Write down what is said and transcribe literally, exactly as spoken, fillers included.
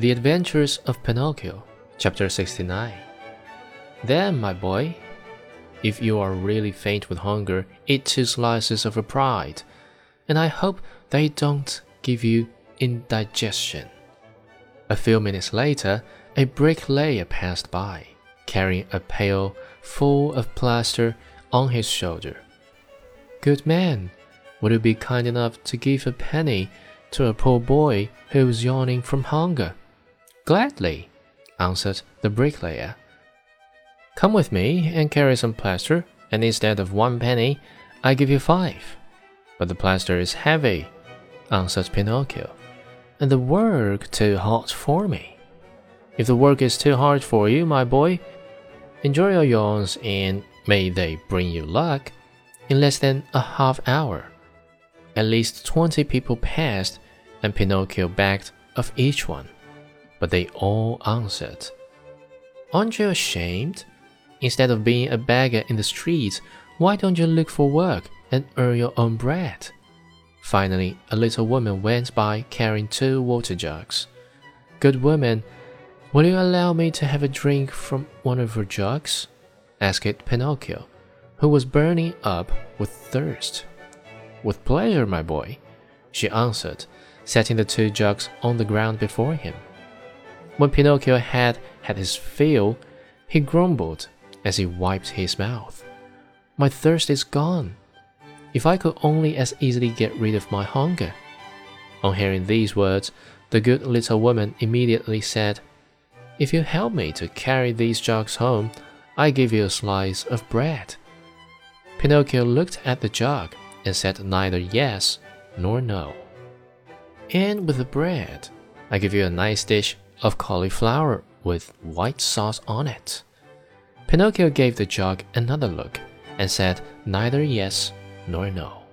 The Adventures of Pinocchio, Chapter sixty-nine. Then, my boy, if you are really faint with hunger, eat two slices of a pride, and I hope they don't give you indigestion. A few minutes later, a bricklayer passed by, carrying a pail full of plaster on his shoulder. Good man, would you be kind enough to give a penny to a poor boy who was yawning from hunger? Gladly, answered the bricklayer. Come with me and carry some plaster, and instead of one penny, I give you five. But the plaster is heavy, answered Pinocchio, and the work too hard for me. If the work is too hard for you, my boy, enjoy your yawns and may they bring you luck. In less than a half hour, at least twenty people passed, and Pinocchio begged of each one, but they all answered, Aren't you ashamed? Instead of being a beggar in the streets, why don't you look for work and earn your own bread? Finally, a little woman went by carrying two water jugs. Good woman, will you allow me to have a drink from one of your jugs? Asked Pinocchio, who was burning up with thirst. With pleasure, my boy, she answered, setting the two jugs on the ground before him. When Pinocchio had had his fill, he grumbled as he wiped his mouth. My thirst is gone. If I could only as easily get rid of my hunger. On hearing these words, the good little woman immediately said, If you help me to carry these jugs home, I give you a slice of bread. Pinocchio looked at the jug and said neither yes nor no. And with the bread, I give you a nice dish of cauliflower with white sauce on it. Pinocchio gave the jug another look and said neither yes nor no.